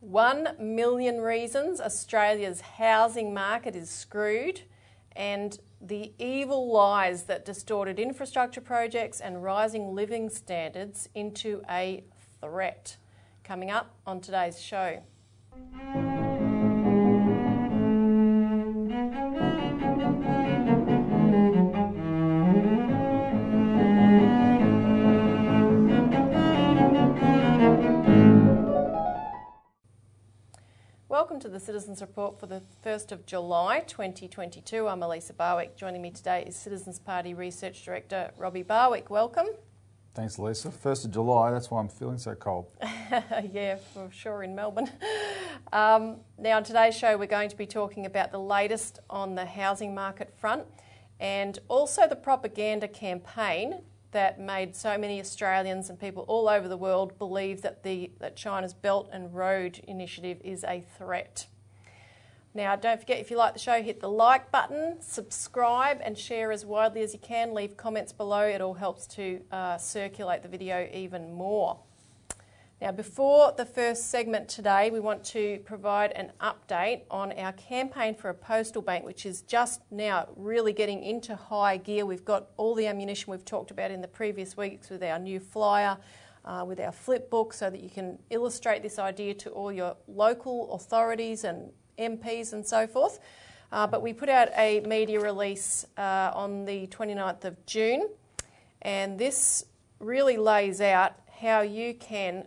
1 million reasons Australia's housing market is screwed and the evil lies that distorted infrastructure projects and rising living standards into a threat. Coming up on today's show. Welcome to the Citizens Report for the 1st of July 2022. I'm Elisa Barwick. Joining me today is Citizens Party Research Director Robbie Barwick. Welcome. Thanks, Elisa. 1st of July, that's why I'm feeling so cold. Yeah, for sure in Melbourne. Now on today's show we're going to be talking about the latest on the housing market front and also the propaganda campaign that made so many Australians and people all over the world believe that China's Belt and Road Initiative is a threat. Now, don't forget, if you like the show, hit the like button, subscribe and share as widely as you can. Leave comments below. It all helps to circulate the video even more. Now, before the first segment today, we want to provide an update on our campaign for a postal bank, which is just now really getting into high gear. We've got all the ammunition we've talked about in the previous weeks with our new flyer, with our flip book, so that you can illustrate this idea to all your local authorities and MPs and so forth. But we put out a media release on the 29th of June, and this really lays out how you can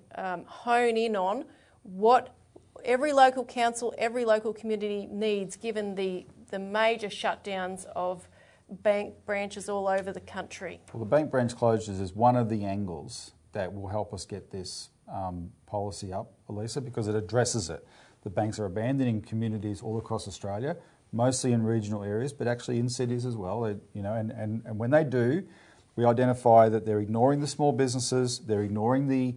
hone in on what every local council, every local community needs given the major shutdowns of bank branches all over the country. Well, the bank branch closures is one of the angles that will help us get this policy up, Elisa, because it addresses it. The banks are abandoning communities all across Australia, mostly in regional areas, but actually in cities as well. And when they do, we identify that they're ignoring the small businesses, they're ignoring the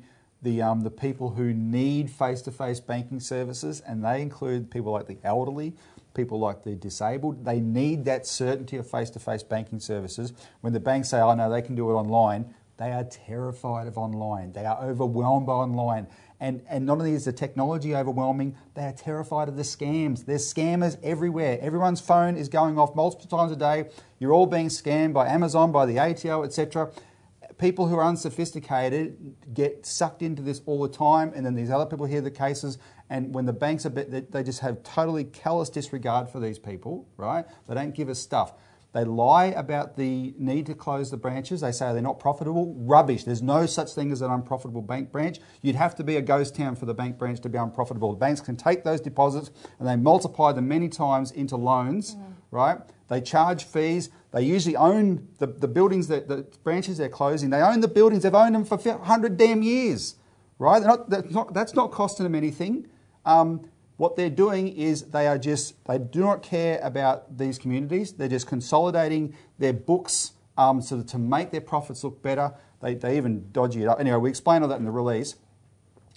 people who need face-to-face banking services, and they include people like the elderly, people like the disabled. They need that certainty of face-to-face banking services. When the banks say, oh no, they can do it online, they are terrified of online. They are overwhelmed by online. And not only is the technology overwhelming, they are terrified of the scams. There's scammers everywhere. Everyone's phone is going off multiple times a day. You're all being scammed by Amazon, by the ATO, etc. People who are unsophisticated get sucked into this all the time, and then these other people hear the cases, and when the banks are, they just have totally callous disregard for these people, right? They don't give a stuff. They lie about the need to close the branches. They say they're not profitable. Rubbish. There's no such thing as an unprofitable bank branch. You'd have to be a ghost town for the bank branch to be unprofitable. The banks can take those deposits and they multiply them many times into loans, right? They charge fees. They usually own the buildings, the branches they're closing. They own the buildings. They've owned them for 100 damn years, right? That's not costing them anything. What they're doing is they do not care about these communities. They're just consolidating their books so that to make their profits look better. They even dodgy it up. Anyway, we explain all that in the release.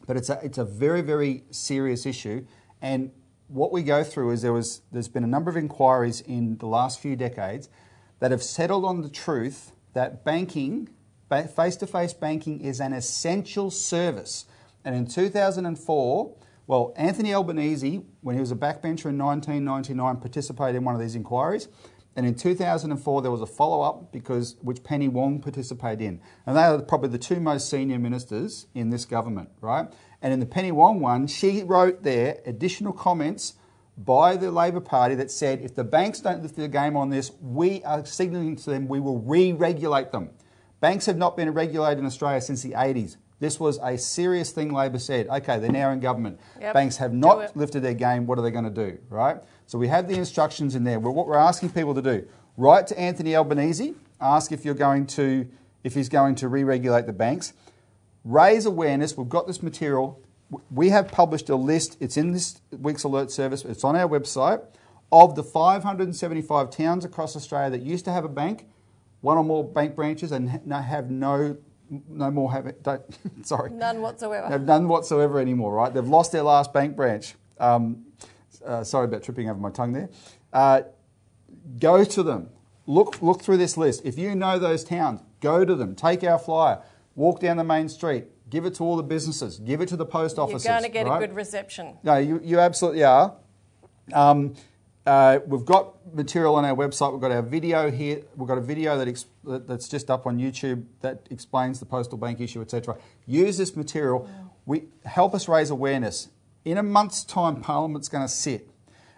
But it's a very, very serious issue. And what we go through is there's been a number of inquiries in the last few decades that have settled on the truth that banking, face-to-face banking, is an essential service. And in 2004... well, Anthony Albanese, when he was a backbencher in 1999, participated in one of these inquiries. And in 2004, there was a follow-up which Penny Wong participated in. And they are probably the two most senior ministers in this government, right? And in the Penny Wong one, she wrote there additional comments by the Labor Party that said, if the banks don't lift their game on this, we are signalling to them we will re-regulate them. Banks have not been regulated in Australia since the 80s. This was a serious thing Labor said. Okay, they're now in government. Yep. Banks have not lifted their game. What are they going to do, right? So we have the instructions in there. What we're asking people to do, write to Anthony Albanese, ask if he's going to re-regulate the banks, raise awareness. We've got this material. We have published a list. It's in this week's alert service. It's on our website of the 575 towns across Australia that used to have a bank, one or more bank branches, and have none whatsoever. They've none whatsoever anymore, right? They've lost their last bank branch. Sorry about tripping over my tongue there. Go to them. Look through this list. If you know those towns, go to them. Take our flyer. Walk down the main street. Give it to all the businesses. Give it to the post offices. You're going to get a good reception. No, you absolutely are. We've got material on our website. We've got our video here. We've got a video that's just up on YouTube that explains the postal bank issue, etc. Use this material. Wow. Help us raise awareness. In a month's time, Parliament's going to sit.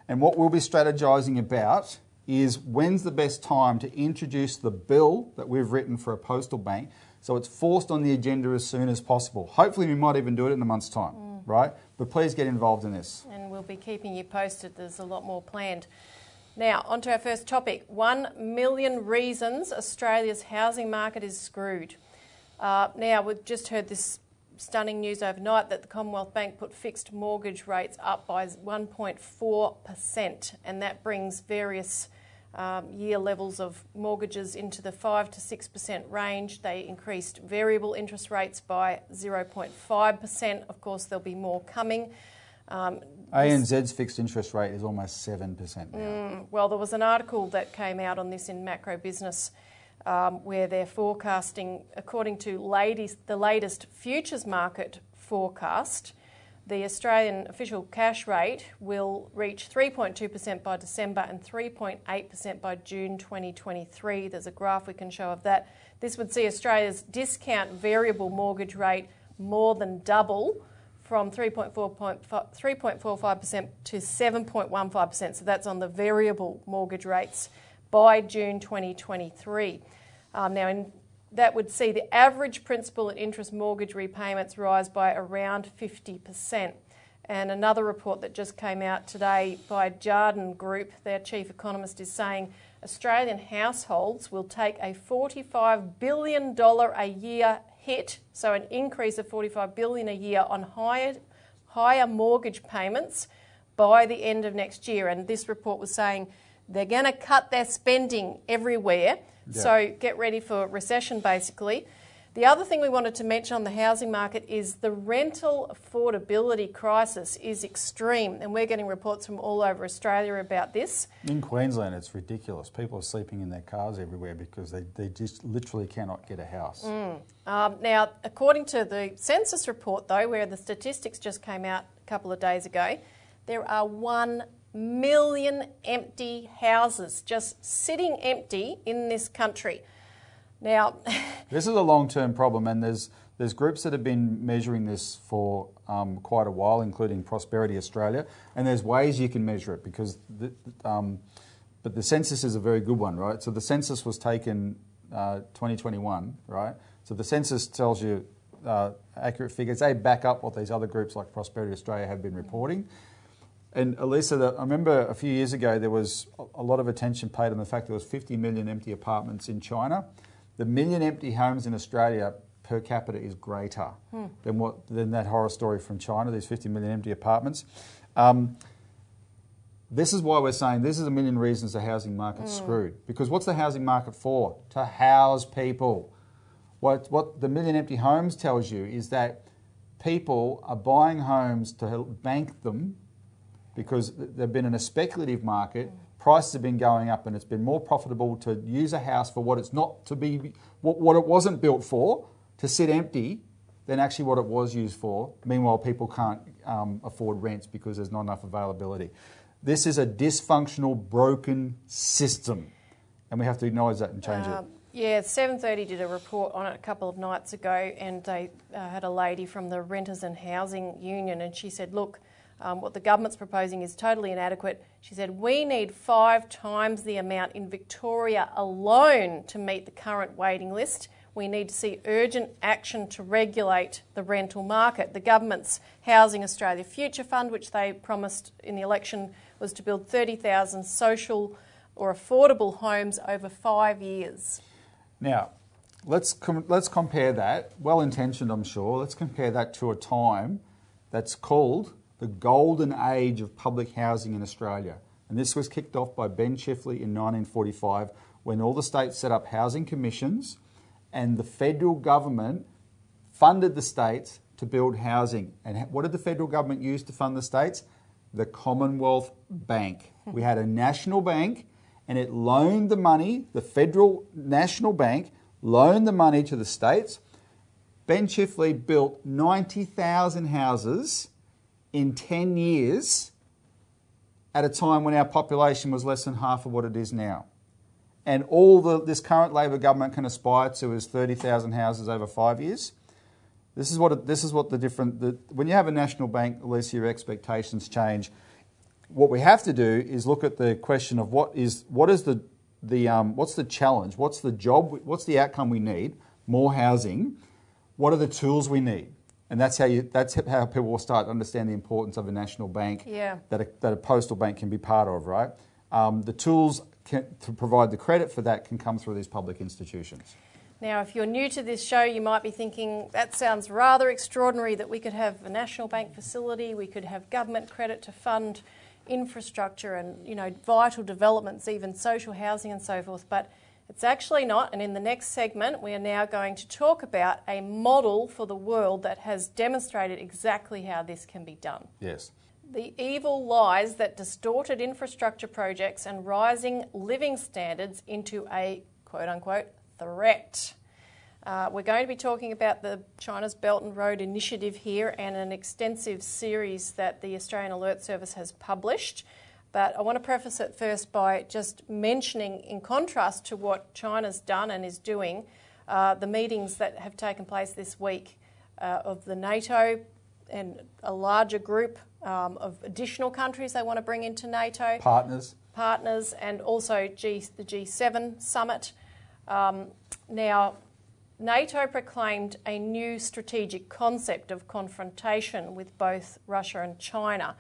And what we'll be strategising about is when's the best time to introduce the bill that we've written for a postal bank so it's forced on the agenda as soon as possible. Hopefully we might even do it in a month's time, right? But please get involved in this. And we'll be keeping you posted. There's a lot more planned. Now, on to our first topic. 1 million reasons Australia's housing market is screwed. Now, we've just heard this stunning news overnight that the Commonwealth Bank put fixed mortgage rates up by 1.4%, and that brings various year levels of mortgages into the 5 to 6% range. They increased variable interest rates by 0.5%. Of course, there'll be more coming. ANZ's fixed interest rate is almost 7% now. Well, there was an article that came out on this in Macro Business, where they're forecasting, according to the latest futures market forecast, the Australian official cash rate will reach 3.2% by December and 3.8% by June 2023. There's a graph we can show of that. This would see Australia's discount variable mortgage rate more than double from 3.45% to 7.15%. So that's on the variable mortgage rates by June 2023. That would see the average principal and interest mortgage repayments rise by around 50%. And another report that just came out today by Jarden Group, their chief economist, is saying Australian households will take a $45 billion a year hit, so an increase of $45 billion a year on higher mortgage payments by the end of next year. And this report was saying they're going to cut their spending everywhere. Yeah. So get ready for recession, basically. The other thing we wanted to mention on the housing market is the rental affordability crisis is extreme, and we're getting reports from all over Australia about this. In Queensland, it's ridiculous. People are sleeping in their cars everywhere because they just literally cannot get a house. Now, according to the census report, though, where the statistics just came out a couple of days ago, there are 1 million empty houses just sitting empty in this country. Now, this is a long-term problem, and there's groups that have been measuring this for quite a while, including Prosperity Australia. And there's ways you can measure it because, but the census is a very good one, right? So the census was taken 2021, right? So the census tells you accurate figures. They back up what these other groups like Prosperity Australia have been reporting. And Elisa, I remember a few years ago there was a lot of attention paid on the fact there was 50 million empty apartments in China. The million empty homes in Australia per capita is greater than that horror story from China, these 50 million empty apartments. This is why we're saying this is a million reasons the housing market's screwed. Because what's the housing market for? To house people. What the million empty homes tells you is that people are buying homes to help bank them, because they've been in a speculative market, prices have been going up, and it's been more profitable to use a house for what it wasn't built for, to sit empty, than actually what it was used for. Meanwhile, people can't afford rents because there's not enough availability. This is a dysfunctional, broken system, and we have to acknowledge that and change it. Yeah, 730 did a report on it a couple of nights ago, and they had a lady from the Renters and Housing Union, and she said, look, what the government's proposing is totally inadequate. She said, we need 5 times the amount in Victoria alone to meet the current waiting list. We need to see urgent action to regulate the rental market. The government's Housing Australia Future Fund, which they promised in the election, was to build 30,000 social or affordable homes over 5 years. Now, let's compare that, well-intentioned I'm sure, let's compare that to a time that's called the golden age of public housing in Australia. And this was kicked off by Ben Chifley in 1945 when all the states set up housing commissions and the federal government funded the states to build housing. And what did the federal government use to fund the states? The Commonwealth Bank. We had a national bank and it loaned the money, the federal national bank loaned the money to the states. Ben Chifley built 90,000 houses in 10 years at a time when our population was less than half of what it is now. And all this current Labor government can aspire to is 30,000 houses over 5 years. When you have a national bank, at least your expectations change. What we have to do is look at the question of what's the challenge, what's the job, what's the outcome we need, more housing, what are the tools we need, and that's how people will start to understand the importance of a national bank that a postal bank can be part of, right? The tools to provide the credit for that can come through these public institutions. Now, if you're new to this show, you might be thinking, that sounds rather extraordinary that we could have a national bank facility, we could have government credit to fund infrastructure and, you know, vital developments, even social housing and so forth, but it's actually not. And in the next segment, we are now going to talk about a model for the world that has demonstrated exactly how this can be done. Yes. The evil lies that distorted infrastructure projects and rising living standards into a, quote-unquote, threat. We're going to be talking about China's Belt and Road Initiative here and an extensive series that the Australian Alert Service has published. But I want to preface it first by just mentioning, in contrast to what China's done and is doing, the meetings that have taken place this week of the NATO and a larger group of additional countries they want to bring into NATO. Partners, and also the G7 summit. Now, NATO proclaimed a new strategic concept of confrontation with both Russia and China.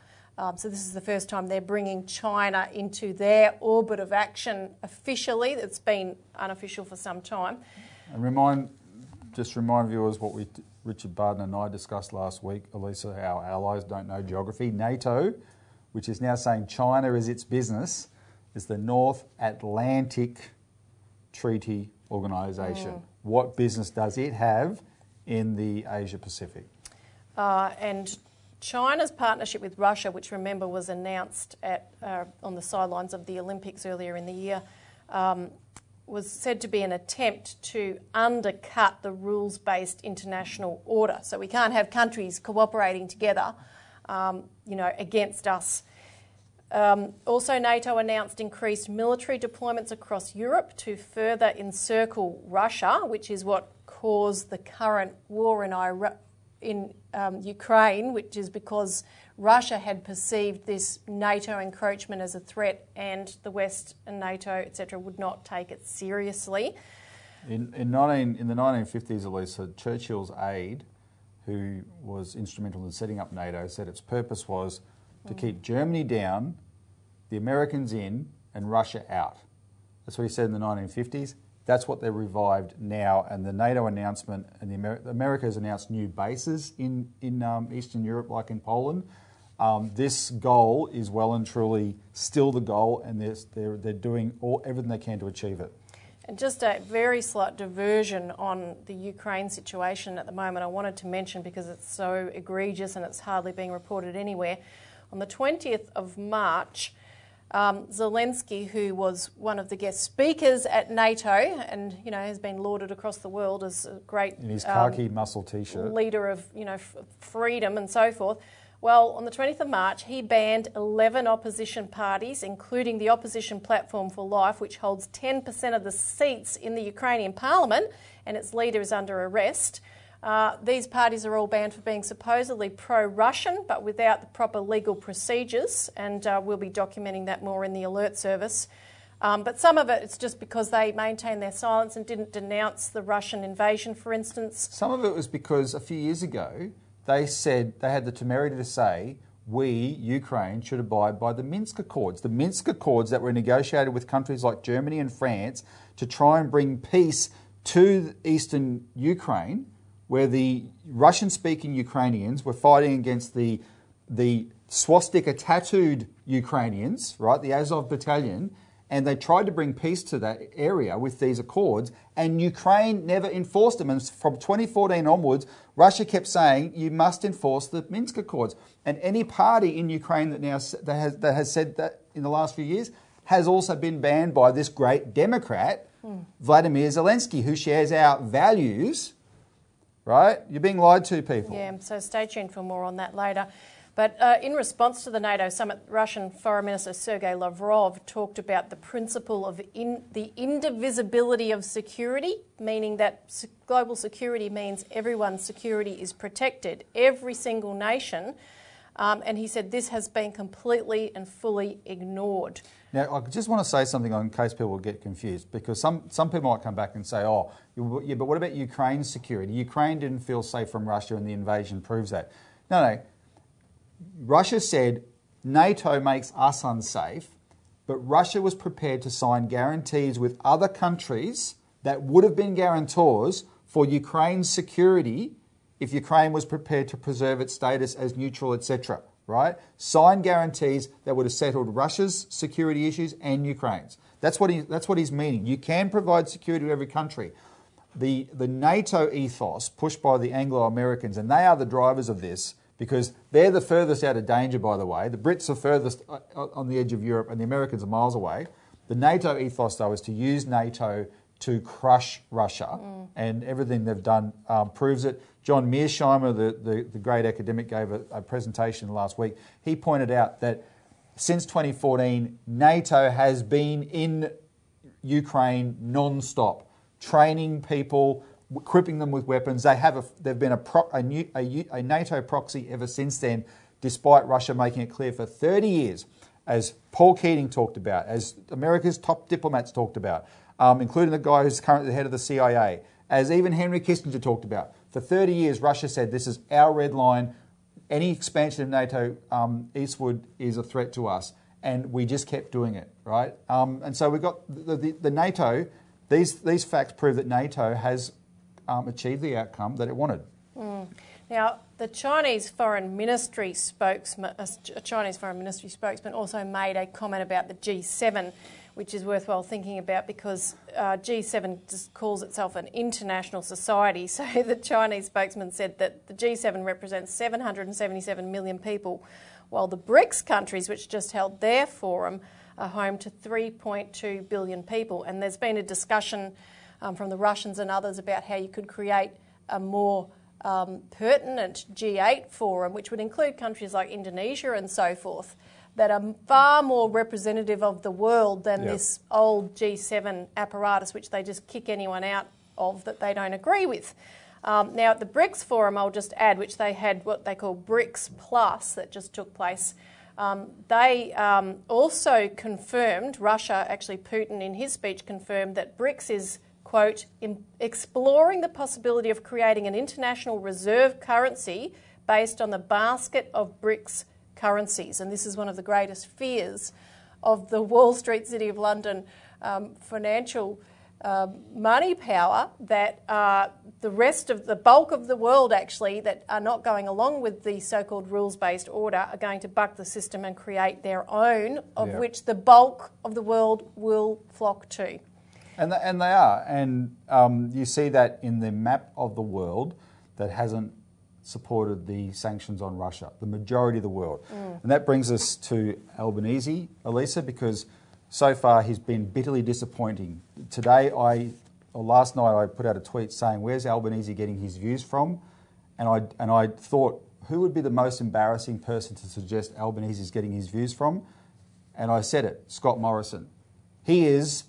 So this is the first time they're bringing China into their orbit of action officially. It's been unofficial for some time. And remind viewers what Richard Barden and I discussed last week, Elisa, our allies don't know geography. NATO, which is now saying China is its business, is the North Atlantic Treaty Organisation. Mm. What business does it have in the Asia Pacific? And China's partnership with Russia, which remember was announced on the sidelines of the Olympics earlier in the year, was said to be an attempt to undercut the rules-based international order. So we can't have countries cooperating together, against us. Also, NATO announced increased military deployments across Europe to further encircle Russia, which is what caused the current war in Ukraine, which is because Russia had perceived this NATO encroachment as a threat, and the West and NATO, etc., would not take it seriously. In the 1950s, Elisa, Churchill's aide, who was instrumental in setting up NATO, said its purpose was to keep Germany down, the Americans in, and Russia out. That's what he said in the 1950s. That's what they're revived now, and the NATO announcement, and America has announced new bases in Eastern Europe, like in Poland. This goal is well and truly still the goal, and they're doing everything they can to achieve it. And just a very slight diversion on the Ukraine situation at the moment, I wanted to mention because it's so egregious and it's hardly being reported anywhere. On the 20th of March, Zelensky, who was one of the guest speakers at NATO and, has been lauded across the world as a great in his khaki muscle T-shirt leader of, freedom and so forth. Well, on the 20th of March, he banned 11 opposition parties, including the opposition Platform for Life, which holds 10% of the seats in the Ukrainian parliament, and its leader is under arrest. These parties are all banned for being supposedly pro-Russian, but without the proper legal procedures, and we'll be documenting that more in the Alert Service. But some of it's just because they maintained their silence and didn't denounce the Russian invasion, for instance. Some of it was because a few years ago they said they had the temerity to say we, Ukraine, should abide by the Minsk Accords. The Minsk Accords that were negotiated with countries like Germany and France to try and bring peace to eastern Ukraine, where the Russian-speaking Ukrainians were fighting against the swastika-tattooed Ukrainians, right, the Azov battalion, and they tried to bring peace to that area with these accords, and Ukraine never enforced them. And from 2014 onwards, Russia kept saying, you must enforce the Minsk Accords. And any party in Ukraine that has said that in the last few years has also been banned by this great Democrat, Vladimir Zelensky, who shares our values, right? You're being lied to, people. Yeah, so stay tuned for more on that later. But in response to the NATO summit, Russian Foreign Minister Sergei Lavrov talked about the principle of the indivisibility of security, meaning that global security means everyone's security is protected, every single nation. And he said this has been completely and fully ignored. Now, I just want to say something in case people get confused, because some people might come back and say, oh, yeah, but what about Ukraine's security? Ukraine didn't feel safe from Russia and the invasion proves that. No, no. Russia said NATO makes us unsafe, but Russia was prepared to sign guarantees with other countries that would have been guarantors for Ukraine's security if Ukraine was prepared to preserve its status as neutral, etc., right? Signed guarantees that would have settled Russia's security issues and Ukraine's. That's what he's meaning. You can provide security to every country. The NATO ethos pushed by the Anglo-Americans, and they are the drivers of this, because they're the furthest out of danger, by the way. The Brits are furthest on the edge of Europe and the Americans are miles away. The NATO ethos, though, is to use NATO to crush Russia, and everything they've done proves it. John Mearsheimer, the great academic, gave a presentation last week. He pointed out that since 2014, NATO has been in Ukraine non-stop, training people, equipping them with weapons. They've been a NATO proxy ever since then, despite Russia making it clear for 30 years, as Paul Keating talked about, as America's top diplomats talked about, including the guy who's currently the head of the CIA, as even Henry Kissinger talked about. For 30 years, Russia said this is our red line. Any expansion of NATO eastward is a threat to us, and we just kept doing it, right? And so we've got the NATO. These facts prove that NATO has achieved the outcome that it wanted. Now, the Chinese Foreign Ministry spokesman also made a comment about the G7, which is worthwhile thinking about because G7 just calls itself an international society. So the Chinese spokesman said that the G7 represents 777 million people, while the BRICS countries, which just held their forum, are home to 3.2 billion people. And there's been a discussion from the Russians and others about how you could create a more pertinent G8 forum, which would include countries like Indonesia and so forth, that are far more representative of the world than this old G7 apparatus, which they just kick anyone out of that they don't agree with. Now, at the BRICS forum, I'll just add, which they had what they call BRICS Plus that just took place. They also confirmed, Russia, actually Putin in his speech confirmed that BRICS is, quote, exploring the possibility of creating an international reserve currency based on the basket of BRICS currencies. And this is one of the greatest fears of the Wall Street City of London financial money power, that the rest of the bulk of the world actually that are not going along with the so-called rules-based order are going to buck the system and create their own, of which the bulk of the world will flock to. And they are. And you see that in the map of the world that hasn't supported the sanctions on Russia, the majority of the world. And that brings us to Albanese, Elisa, because so far he's been bitterly disappointing. Last night I put out a tweet saying, where's Albanese getting his views from? And I thought, who would be the most embarrassing person to suggest Albanese is getting his views from? And I said it, Scott Morrison. He is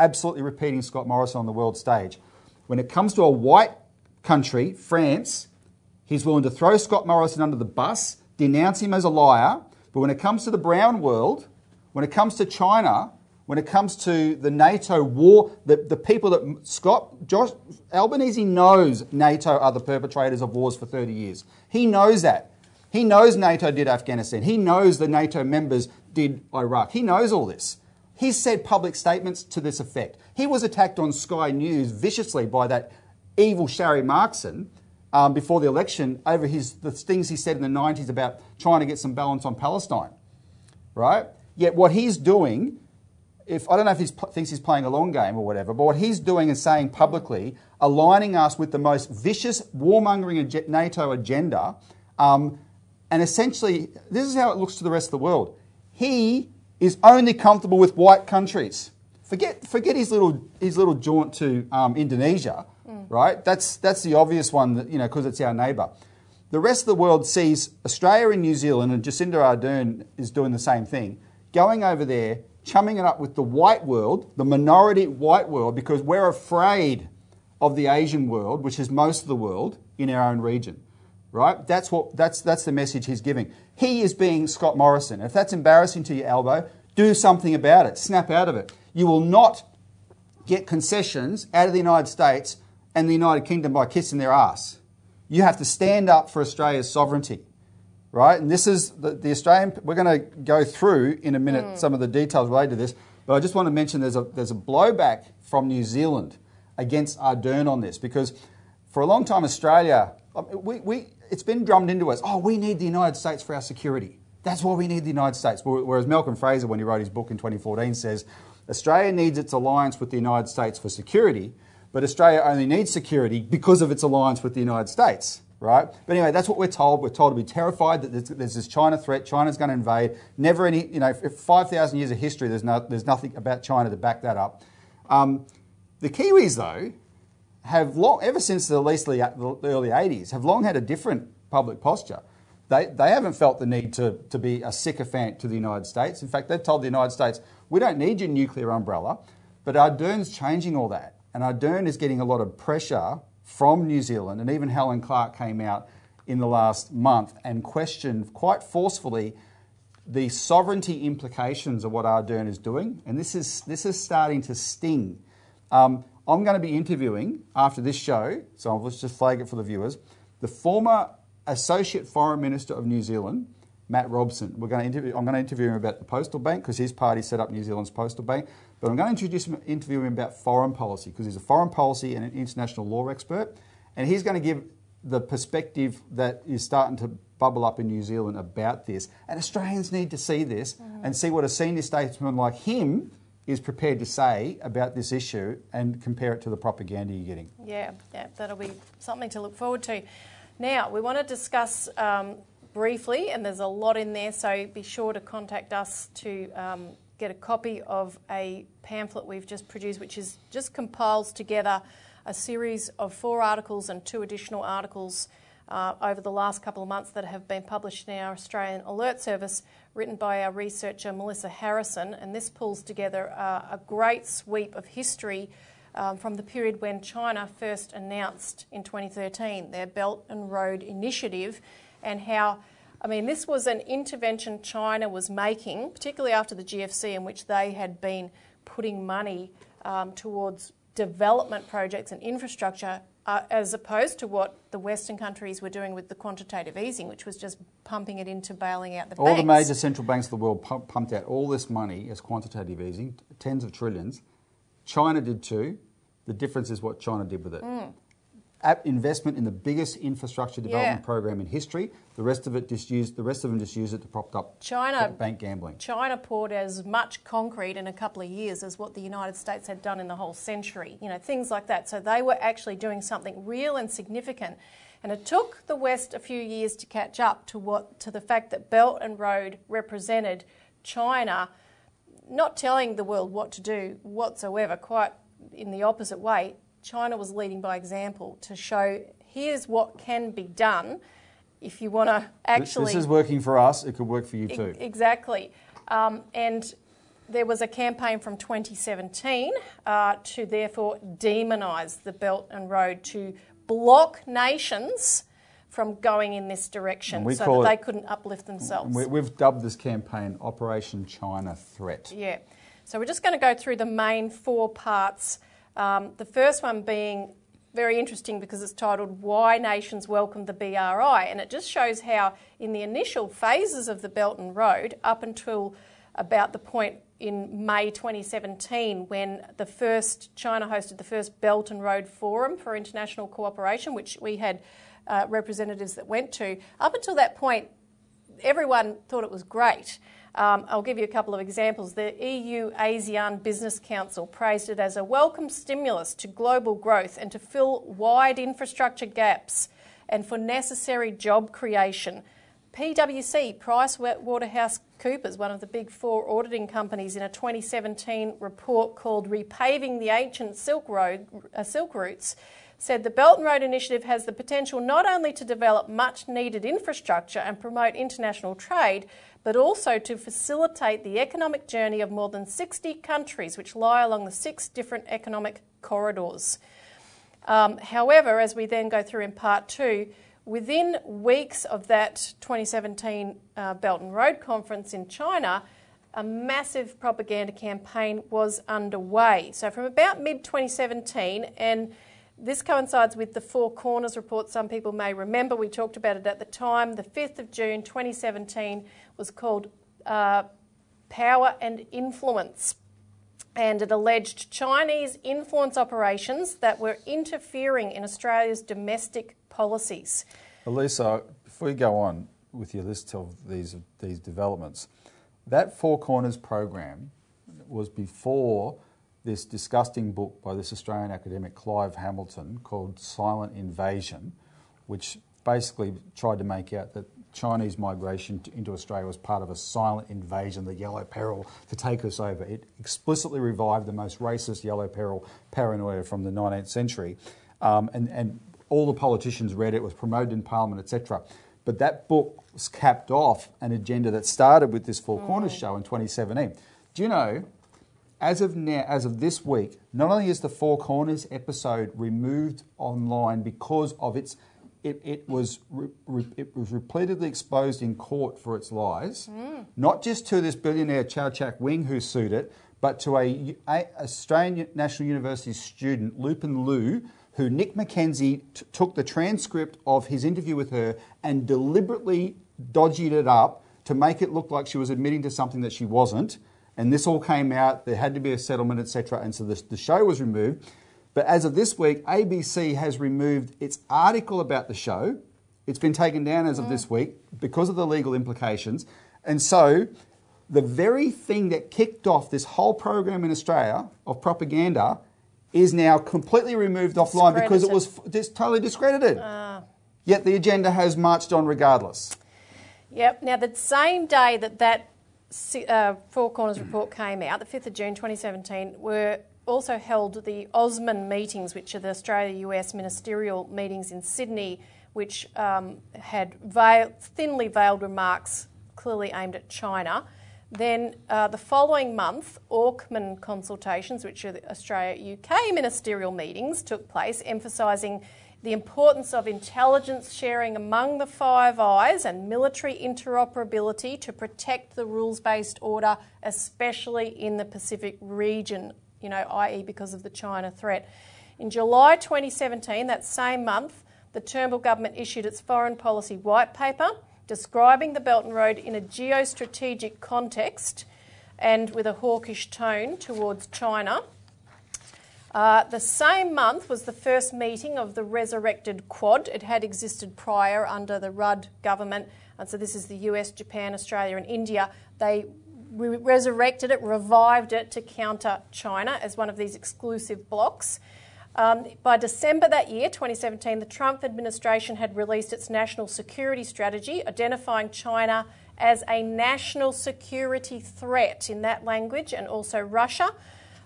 absolutely repeating Scott Morrison on the world stage. When it comes to a white country, France, he's willing to throw Scott Morrison under the bus, denounce him as a liar. But when it comes to the brown world, when it comes to China, when it comes to the NATO war, the people that Albanese knows NATO are the perpetrators of wars for 30 years. He knows that. He knows NATO did Afghanistan. He knows the NATO members did Iraq. He knows all this. He said public statements to this effect. He was attacked on Sky News viciously by that evil Shari Markson before the election over the things he said in the 90s about trying to get some balance on Palestine, right? Yet what he's doing, I don't know if he thinks he's playing a long game or whatever, but what he's doing is saying publicly, aligning us with the most vicious warmongering NATO agenda, and essentially this is how it looks to the rest of the world. He is only comfortable with white countries. Forget his little jaunt to Indonesia, right? That's the obvious one, that, you know, because it's our neighbour. The rest of the world sees Australia and New Zealand, and Jacinda Ardern is doing the same thing, going over there, chumming it up with the white world, the minority white world, because we're afraid of the Asian world, which is most of the world, in our own region, right? That's the message he's giving. He is being Scott Morrison. If that's embarrassing to your elbow, do something about it. Snap out of it. You will not get concessions out of the United States and the United Kingdom by kissing their ass. You have to stand up for Australia's sovereignty, right? And this is the Australian... We're going to go through in a minute some of the details related to this, but I just want to mention there's a blowback from New Zealand against Ardern on this, because for a long time Australia... it's been drummed into us, we need the United States for our security. That's why we need the United States. Whereas Malcolm Fraser, when he wrote his book in 2014, says Australia needs its alliance with the United States for security, but Australia only needs security because of its alliance with the United States, right? But anyway, that's what we're told. We're told to be terrified that there's this China threat. China's going to invade. Never any, you know, 5,000 years of history, there's nothing about China to back that up. The Kiwis, though, have long, ever since the early 80s, have long had a different public posture. They haven't felt the need to be a sycophant to the United States. In fact, they've told the United States, we don't need your nuclear umbrella. But Ardern's changing all that. And Ardern is getting a lot of pressure from New Zealand. And even Helen Clark came out in the last month and questioned quite forcefully the sovereignty implications of what Ardern is doing. And this is starting to sting. I'm going to be interviewing after this show, so let's just flag it for the viewers, the former Associate Foreign Minister of New Zealand, Matt Robson. I'm going to interview him about the Postal Bank because his party set up New Zealand's Postal Bank. But I'm going to interview him about foreign policy because he's a foreign policy and an international law expert. And he's going to give the perspective that is starting to bubble up in New Zealand about this. And Australians need to see this and see what a senior statesman like him is prepared to say about this issue and compare it to the propaganda you're getting. Yeah, that'll be something to look forward to. Now, we want to discuss briefly, and there's a lot in there, so be sure to contact us to get a copy of a pamphlet we've just produced, which is just compiles together a series of 4 articles and 2 additional articles over the last couple of months that have been published in our Australian Alert Service, written by our researcher Melissa Harrison, and this pulls together a great sweep of history from the period when China first announced in 2013 their Belt and Road Initiative, and how, this was an intervention China was making, particularly after the GFC, in which they had been putting money towards development projects and infrastructure, as opposed to what the Western countries were doing with the quantitative easing, which was just pumping it into bailing out the banks. All the major central banks of the world pumped out all this money as quantitative easing, tens of trillions. China did too. The difference is what China did with it. Investment in the biggest infrastructure development program in history. The rest of them just used it to prop up bank gambling. China poured as much concrete in a couple of years as what the United States had done in the whole century. You know, things like that. So they were actually doing something real and significant, and it took the West a few years to catch up to the fact that Belt and Road represented China not telling the world what to do whatsoever. Quite in the opposite way. China was leading by example to show, here's what can be done if you want to actually... This is working for us, it could work for you too. Exactly. And there was a campaign from 2017 to therefore demonise the Belt and Road, to block nations from going in this direction so that they couldn't uplift themselves. We've dubbed this campaign Operation China Threat. Yeah. So we're just going to go through the main 4 parts. The first one being very interesting because it's titled Why Nations Welcome the BRI, and it just shows how in the initial phases of the Belt and Road, up until about the point in May 2017 when China hosted the first Belt and Road Forum for International Cooperation, which we had representatives that went to, up until that point everyone thought it was great. I'll give you a couple of examples. The EU ASEAN Business Council praised it as a welcome stimulus to global growth and to fill wide infrastructure gaps and for necessary job creation. PwC, PricewaterhouseCoopers, one of the big 4 auditing companies, in a 2017 report called Repaving the Ancient Silk Routes, said the Belt and Road Initiative has the potential not only to develop much-needed infrastructure and promote international trade, but also to facilitate the economic journey of more than 60 countries which lie along the 6 different economic corridors. However, as we then go through in part 2, within weeks of that 2017 Belt and Road Conference in China, a massive propaganda campaign was underway. So from about mid-2017, and this coincides with the Four Corners report, some people may remember, we talked about it at the time, the 5th of June 2017 was called Power and Influence, and it alleged Chinese influence operations that were interfering in Australia's domestic policies. Elisa, before you go on with your list of these developments, that Four Corners program was before this disgusting book by this Australian academic Clive Hamilton called Silent Invasion, which basically tried to make out that Chinese migration into Australia was part of a silent invasion, the Yellow Peril, to take us over. It explicitly revived the most racist Yellow Peril paranoia from the 19th century. And all the politicians read it, was promoted in Parliament, etc. But that book was capped off an agenda that started with this Four Corners show in 2017. Do you know, as of now, as of this week, not only is the Four Corners episode removed online because of its... It was repeatedly exposed in court for its lies, not just to this billionaire Chow Chak Wing who sued it, but to a Australian National University student, Lupin Liu, who Nick McKenzie took the transcript of his interview with her and deliberately dodged it up to make it look like she was admitting to something that she wasn't. And this all came out. There had to be a settlement, etc. And so the show was removed. But as of this week, ABC has removed its article about the show. It's been taken down as of this week because of the legal implications. And so the very thing that kicked off this whole program in Australia of propaganda is now completely removed offline because it was totally discredited. Yet the agenda has marched on regardless. Yep. Now, the same day that Four Corners report came out, the 5th of June 2017, were... also held the OSMAN meetings, which are the Australia-US ministerial meetings in Sydney, which had thinly veiled remarks clearly aimed at China. Then the following month, OSMAN consultations, which are the Australia-UK ministerial meetings, took place, emphasising the importance of intelligence sharing among the Five Eyes and military interoperability to protect the rules-based order, especially in the Pacific region, i.e. because of the China threat. In July 2017, that same month, the Turnbull government issued its foreign policy white paper describing the Belt and Road in a geostrategic context and with a hawkish tone towards China. The same month was the first meeting of the resurrected Quad. It had existed prior under the Rudd government, and so this is the US, Japan, Australia and India. They resurrected it, revived it to counter China as one of these exclusive blocs. By December that year, 2017, the Trump administration had released its national security strategy, identifying China as a national security threat in that language, and also Russia.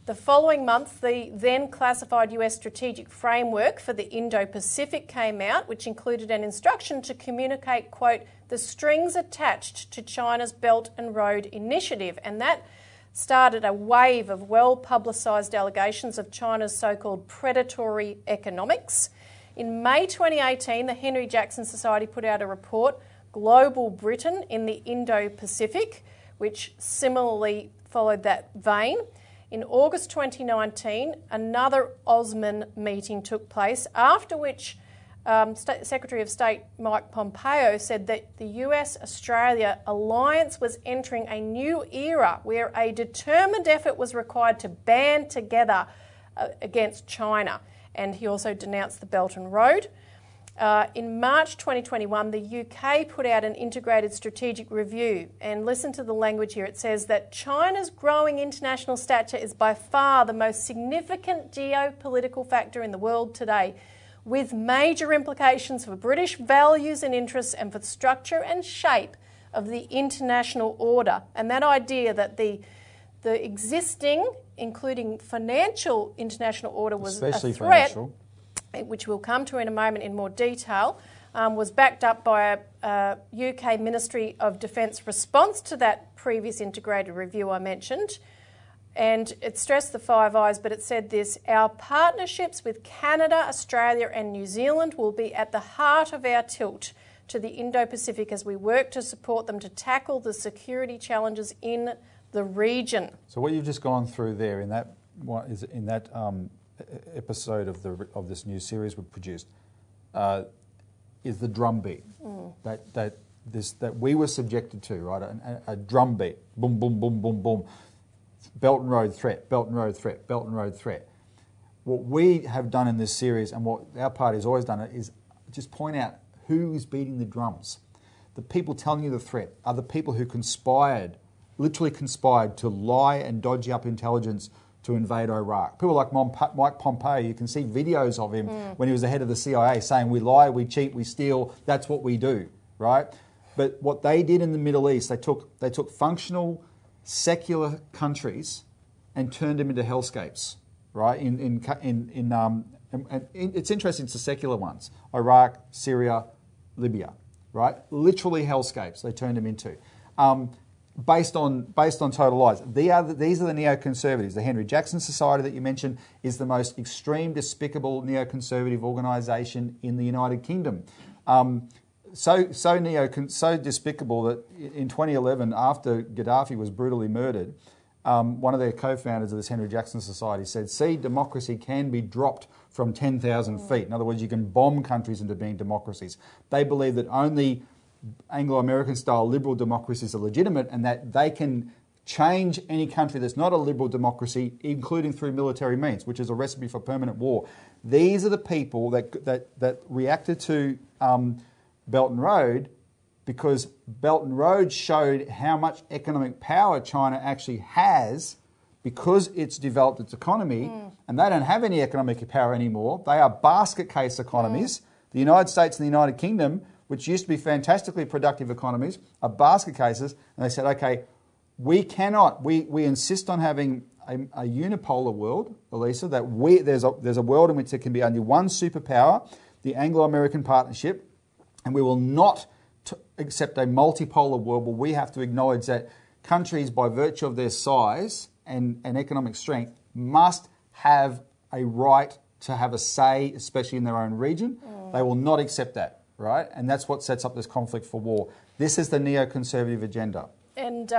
The following month, the then classified US strategic framework for the Indo-Pacific came out, which included an instruction to communicate, quote, the strings attached to China's Belt and Road Initiative. And that started a wave of well-publicised allegations of China's so-called predatory economics. In May 2018, the Henry Jackson Society put out a report, Global Britain in the Indo-Pacific, which similarly followed that vein. In August 2019, another OSMAN meeting took place, after which Secretary of State Mike Pompeo said that the US-Australia alliance was entering a new era where a determined effort was required to band together against China. And he also denounced the Belt and Road. In March 2021, the UK put out an integrated strategic review, and listen to the language here. It says that China's growing international stature is by far the most significant geopolitical factor in the world today, with major implications for British values and interests and for the structure and shape of the international order. And that idea that the existing, including financial, international order was a threat... which we'll come to in a moment in more detail, was backed up by a UK Ministry of Defence response to that previous integrated review I mentioned. And it stressed the Five Eyes, but it said this: our partnerships with Canada, Australia and New Zealand will be at the heart of our tilt to the Indo-Pacific as we work to support them to tackle the security challenges in the region. So what you've just gone through there in that, what is in that episode of this new series we produced is the drumbeat that we were subjected to, right? A drumbeat, boom, boom, boom, boom, boom. Belt and Road threat, Belt and Road threat, Belt and Road threat. What we have done in this series, and what our party's always done, is just point out who is beating the drums. The people telling you the threat are the people who conspired, literally conspired, to lie and dodgy up intelligence to invade Iraq. People like Mike Pompeo, you can see videos of him when he was the head of the CIA saying, we lie, we cheat, we steal, that's what we do, right? But what they did in the Middle East, they took functional secular countries and turned them into hellscapes, right? It's interesting, it's the secular ones, Iraq, Syria, Libya, right? Literally hellscapes they turned them into. Based on total lies. These are the neoconservatives. The Henry Jackson Society that you mentioned is the most extreme, despicable neoconservative organisation in the United Kingdom. So despicable that in 2011, after Gaddafi was brutally murdered, one of their co-founders of this Henry Jackson Society said, "See, democracy can be dropped from 10,000 feet." In other words, you can bomb countries into being democracies. They believe that only Anglo-American style liberal democracies are legitimate, and that they can change any country that's not a liberal democracy, including through military means, which is a recipe for permanent war. These are the people that reacted to Belt and Road, because Belt and Road showed how much economic power China actually has, because it's developed its economy, and they don't have any economic power anymore. They are basket case economies. The United States and the United Kingdom, which used to be fantastically productive economies, are basket cases, and they said, okay, we insist on having a unipolar world, Elisa, that there's a world in which there can be only one superpower, the Anglo-American partnership, and we will not accept a multipolar world where we have to acknowledge that countries, by virtue of their size and economic strength, must have a right to have a say, especially in their own region. They will not accept that. Right, and that's what sets up this conflict for war. This is the neoconservative agenda. And,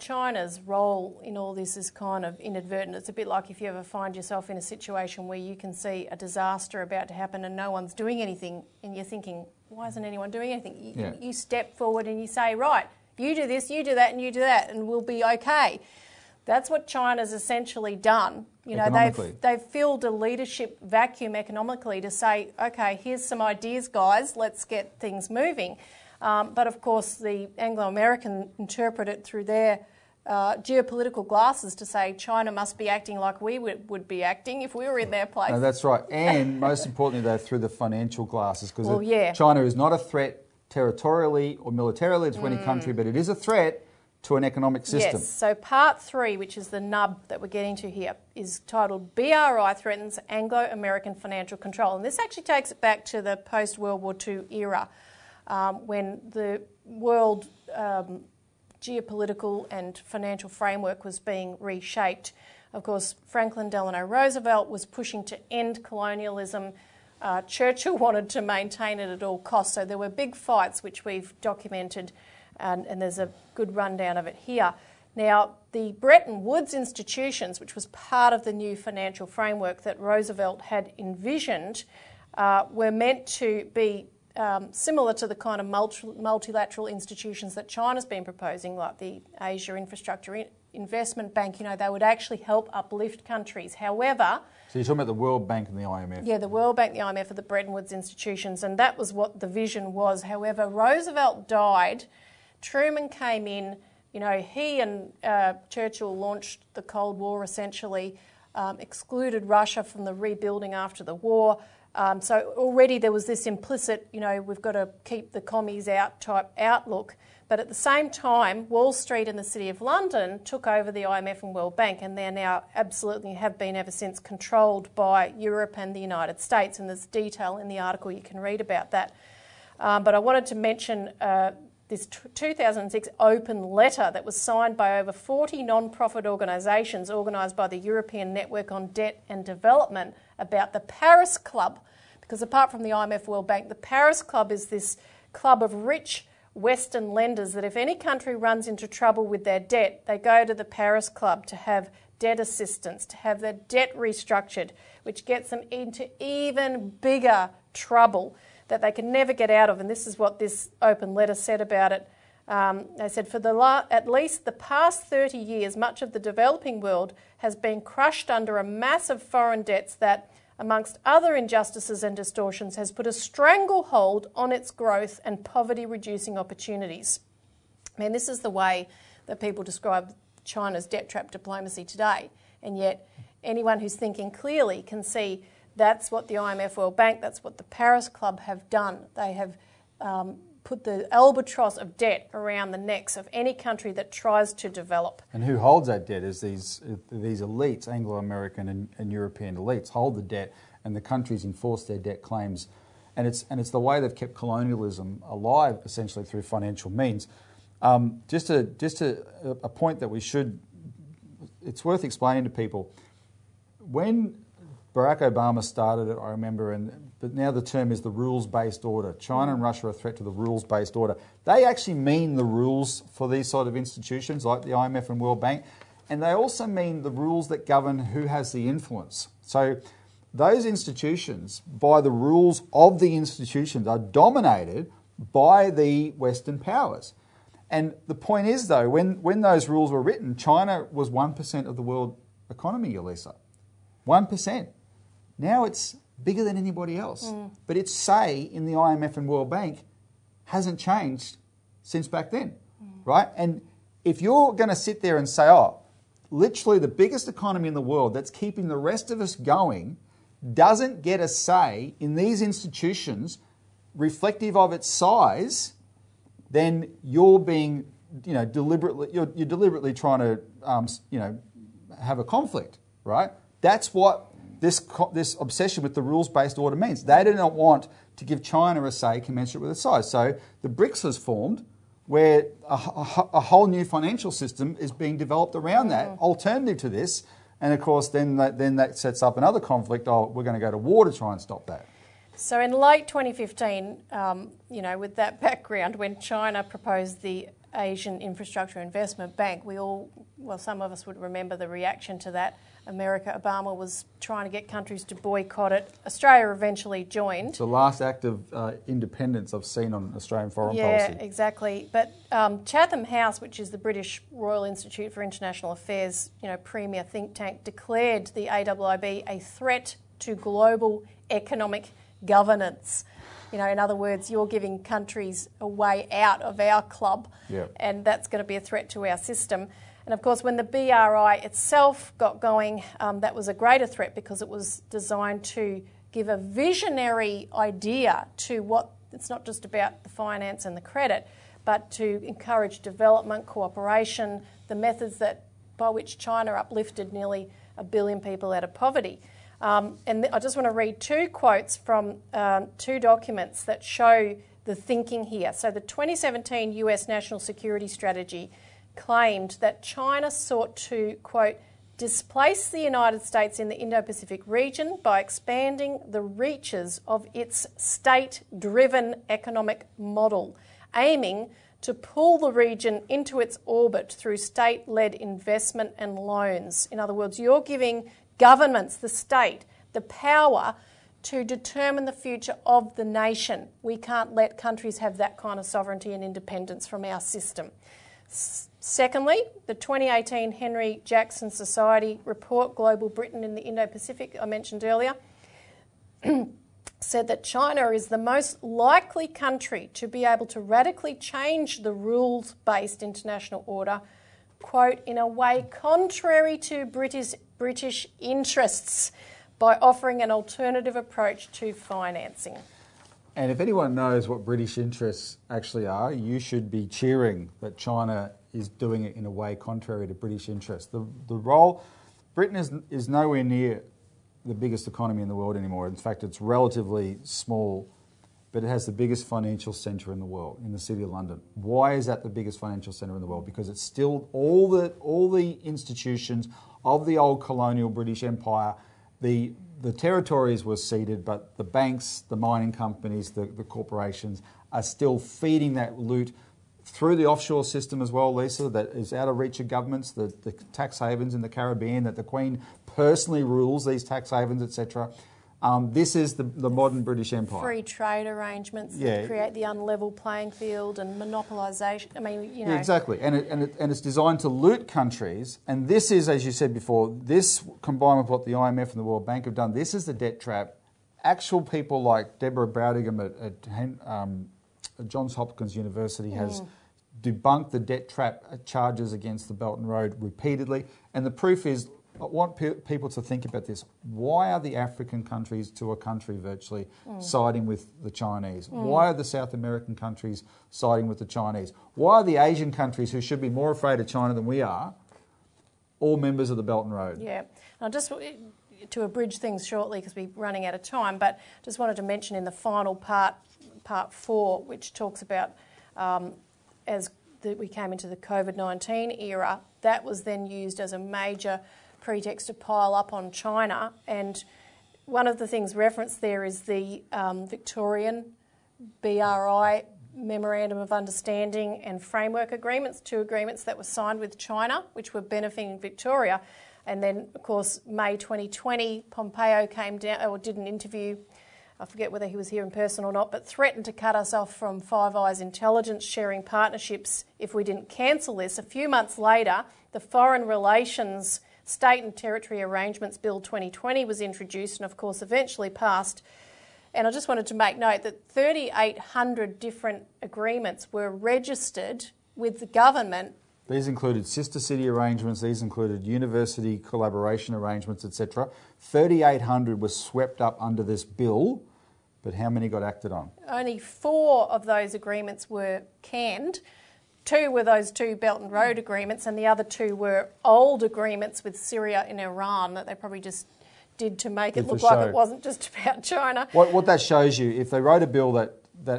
China's role in all this is kind of inadvertent. It's a bit like if you ever find yourself in a situation where you can see a disaster about to happen and no one's doing anything, and you're thinking, why isn't anyone doing anything? You step forward and you say, right, you do this, you do that, and you do that, and we'll be okay. That's what China's essentially done. You know, they've filled a leadership vacuum economically to say, okay, here's some ideas, guys, let's get things moving. But of course, the Anglo-American interpret it through their geopolitical glasses to say China must be acting like we would be acting if we were in their place. No, that's right. And most importantly, though, through the financial glasses, because China is not a threat territorially or militarily to any country, but it is a threat to an economic system. Yes, so part three, which is the nub that we're getting to here, is titled BRI Threatens Anglo-American Financial Control. And this actually takes it back to the post-World War II era, when the world geopolitical and financial framework was being reshaped. Of course, Franklin Delano Roosevelt was pushing to end colonialism. Churchill wanted to maintain it at all costs. So there were big fights, which we've documented, and there's a good rundown of it here. Now, the Bretton Woods institutions, which was part of the new financial framework that Roosevelt had envisioned, were meant to be similar to the kind of multilateral institutions that China's been proposing, like the Asian Infrastructure Investment Bank. You know, they would actually help uplift countries. However... So you're talking about the World Bank and the IMF. Yeah, the World Bank, the IMF are the Bretton Woods institutions, and that was what the vision was. However, Roosevelt died... Truman came in, you know, he and Churchill launched the Cold War essentially, excluded Russia from the rebuilding after the war. So already there was this implicit, you know, we've got to keep the commies out type outlook. But at the same time, Wall Street and the City of London took over the IMF and World Bank, and they're now absolutely, have been ever since, controlled by Europe and the United States. And there's detail in the article, you can read about that. But I wanted to mention this 2006 open letter that was signed by over 40 non-profit organisations organised by the European Network on Debt and Development about the Paris Club. Because apart from the IMF World Bank, the Paris Club is this club of rich Western lenders that if any country runs into trouble with their debt, they go to the Paris Club to have debt assistance, to have their debt restructured, which gets them into even bigger trouble that they can never get out of. And this is what this open letter said about it. They said, for at least the past 30 years, much of the developing world has been crushed under a mass of foreign debts that, amongst other injustices and distortions, has put a stranglehold on its growth and poverty-reducing opportunities. I mean, this is the way that people describe China's debt trap diplomacy today. And yet anyone who's thinking clearly can see that's what the IMF World Bank, that's what the Paris Club have done. They have put the albatross of debt around the necks of any country that tries to develop. And who holds that debt is these elites, Anglo-American and European elites hold the debt, and the countries enforce their debt claims. And it's the way they've kept colonialism alive, essentially, through financial means. Just a point that we should, it's worth explaining to people. When Barack Obama started it, I remember, but now the term is the rules-based order. China and Russia are a threat to the rules-based order. They actually mean the rules for these sort of institutions like the IMF and World Bank, and they also mean the rules that govern who has the influence. So those institutions, by the rules of the institutions, are dominated by the Western powers. And the point is, though, when those rules were written, China was 1% of the world economy, Elisa. 1%. Now it's bigger than anybody else. Mm. But its say in the IMF and World Bank hasn't changed since back then, right? And if you're going to sit there and say, oh, literally the biggest economy in the world that's keeping the rest of us going doesn't get a say in these institutions reflective of its size, then you're being, you're deliberately trying to, have a conflict, right? That's what this obsession with the rules-based order means. They do not want to give China a say commensurate with its size. So the BRICS was formed, where a whole new financial system is being developed around that, alternative to this. And of course, then that sets up another conflict. Oh, we're going to go to war to try and stop that. So in late 2015, with that background, when China proposed the Asian Infrastructure Investment Bank, some of us would remember the reaction to that. America, Obama was trying to get countries to boycott it. Australia eventually joined. It's the last act of independence I've seen on Australian foreign policy. Yeah, exactly. But Chatham House, which is the British Royal Institute for International Affairs, premier think tank, declared the AIIB a threat to global economic governance. In other words, you're giving countries a way out of our club, and that's going to be a threat to our system. And of course, when the BRI itself got going, that was a greater threat because it was designed to give a visionary idea to what, it's not just about the finance and the credit, but to encourage development, cooperation, the methods by which China uplifted nearly 1 billion people out of poverty. And I just want to read two quotes from two documents that show the thinking here. So the 2017 US National Security Strategy claimed that China sought to, quote, displace the United States in the Indo-Pacific region by expanding the reaches of its state-driven economic model, aiming to pull the region into its orbit through state-led investment and loans. In other words, you're giving governments, the state, the power to determine the future of the nation. We can't let countries have that kind of sovereignty and independence from our system. Secondly, the 2018 Henry Jackson Society report, Global Britain in the Indo-Pacific, I mentioned earlier, said that China is the most likely country to be able to radically change the rules-based international order, quote, in a way contrary to British interests by offering an alternative approach to financing. And if anyone knows what British interests actually are, you should be cheering that China is doing it in a way contrary to British interests. The role, Britain is nowhere near the biggest economy in the world anymore. In fact, it's relatively small, but it has the biggest financial centre in the world, in the City of London. Why is that the biggest financial centre in the world? Because it's still all the institutions of the old colonial British Empire. The territories were ceded, but the banks, the mining companies, the corporations are still feeding that loot through the offshore system as well, Lisa, that is out of reach of governments, the tax havens in the Caribbean, that the Queen personally rules these tax havens, etc. This is the modern British Empire. Free trade arrangements that create the unlevel playing field and monopolisation. I mean, you know. Yeah, exactly. And it's designed to loot countries. And this is, as you said before, this, combined with what the IMF and the World Bank have done, this is the debt trap. Actual people like Deborah Browdigham at Johns Hopkins University has debunked the debt trap charges against the Belt and Road repeatedly. And the proof is, I want people to think about this. Why are the African countries to a country virtually siding with the Chinese? Why are the South American countries siding with the Chinese? Why are the Asian countries, who should be more afraid of China than we are, all members of the Belt and Road? Yeah. Now, just to abridge things shortly because we're running out of time, but just wanted to mention in the final part, part four, which talks about as we came into the COVID-19 era, that was then used as a major pretext to pile up on China, and one of the things referenced there is the Victorian BRI Memorandum of Understanding and Framework Agreements, two agreements that were signed with China, which were benefiting Victoria. And then, of course, May 2020, Pompeo came down or did an interview. I forget whether he was here in person or not, but threatened to cut us off from Five Eyes intelligence sharing partnerships if we didn't cancel this. A few months later, the Foreign Relations State and Territory Arrangements Bill 2020 was introduced and, of course, eventually passed. And I just wanted to make note that 3,800 different agreements were registered with the government. These included sister city arrangements, these included university collaboration arrangements, etc. 3,800 were swept up under this bill, but how many got acted on? Only 4 of those agreements were canned. 2 were those 2 Belt and Road agreements, and the other 2 were old agreements with Syria and Iran that they probably just did to make it look like it wasn't just about China. What that shows you, if they wrote a bill that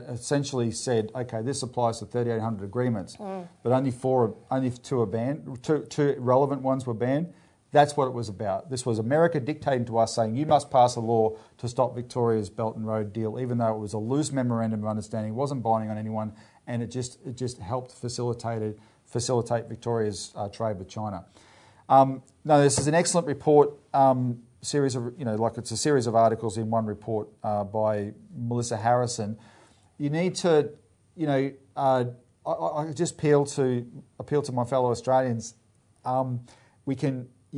essentially said, okay, this applies to 3,800 agreements, but only two are banned, two relevant ones were banned, that's what it was about. This was America dictating to us saying, you must pass a law to stop Victoria's Belt and Road deal, even though it was a loose memorandum of understanding, it wasn't binding on anyone, and it just helped facilitate Victoria's trade with China. No, this is an excellent report, series of, you know, like it's a series of articles in one report by Melissa Harrison. You need to, you know, I just appeal to my fellow Australians. You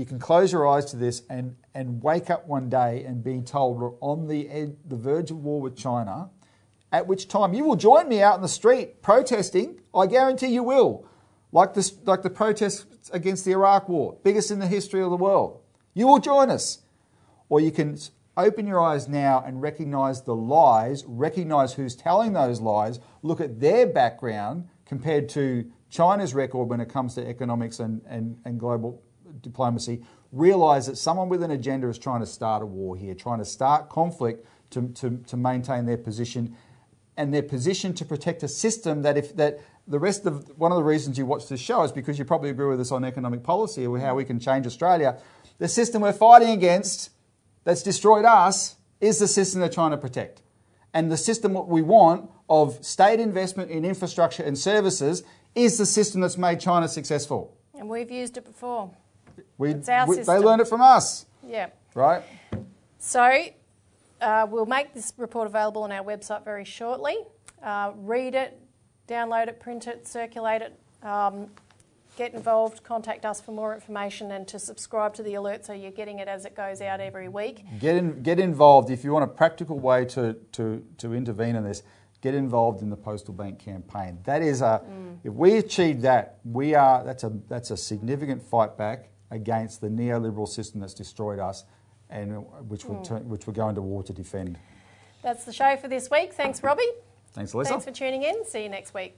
can close your eyes to this and wake up one day and be told we're on the verge of war with China. At which time you will join me out in the street protesting. I guarantee you will. Like the protests against the Iraq war, biggest in the history of the world. You will join us. Or you can open your eyes now and recognise the lies, recognise who's telling those lies, look at their background compared to China's record when it comes to economics and global diplomacy, realise that someone with an agenda is trying to start a war here, trying to start conflict to maintain their position. And their position to protect a system one of the reasons you watch this show is because you probably agree with us on economic policy or how we can change Australia. The system we're fighting against that's destroyed us is the system they're trying to protect. And the system what we want of state investment in infrastructure and services is the system that's made China successful. And we've used it before. It's our system. They learned it from us. Yeah. Right? So we'll make this report available on our website very shortly. Read it, download it, print it, circulate it, get involved, contact us for more information and to subscribe to the alert so you're getting it as it goes out every week. Get involved. If you want a practical way to intervene in this, get involved in the Postal Bank campaign. That is if we achieve that, that's a significant fight back against the neoliberal system that's destroyed us, and which we're going to war to defend. That's the show for this week. Thanks, Robbie. Thanks, Elisa. Thanks for tuning in. See you next week.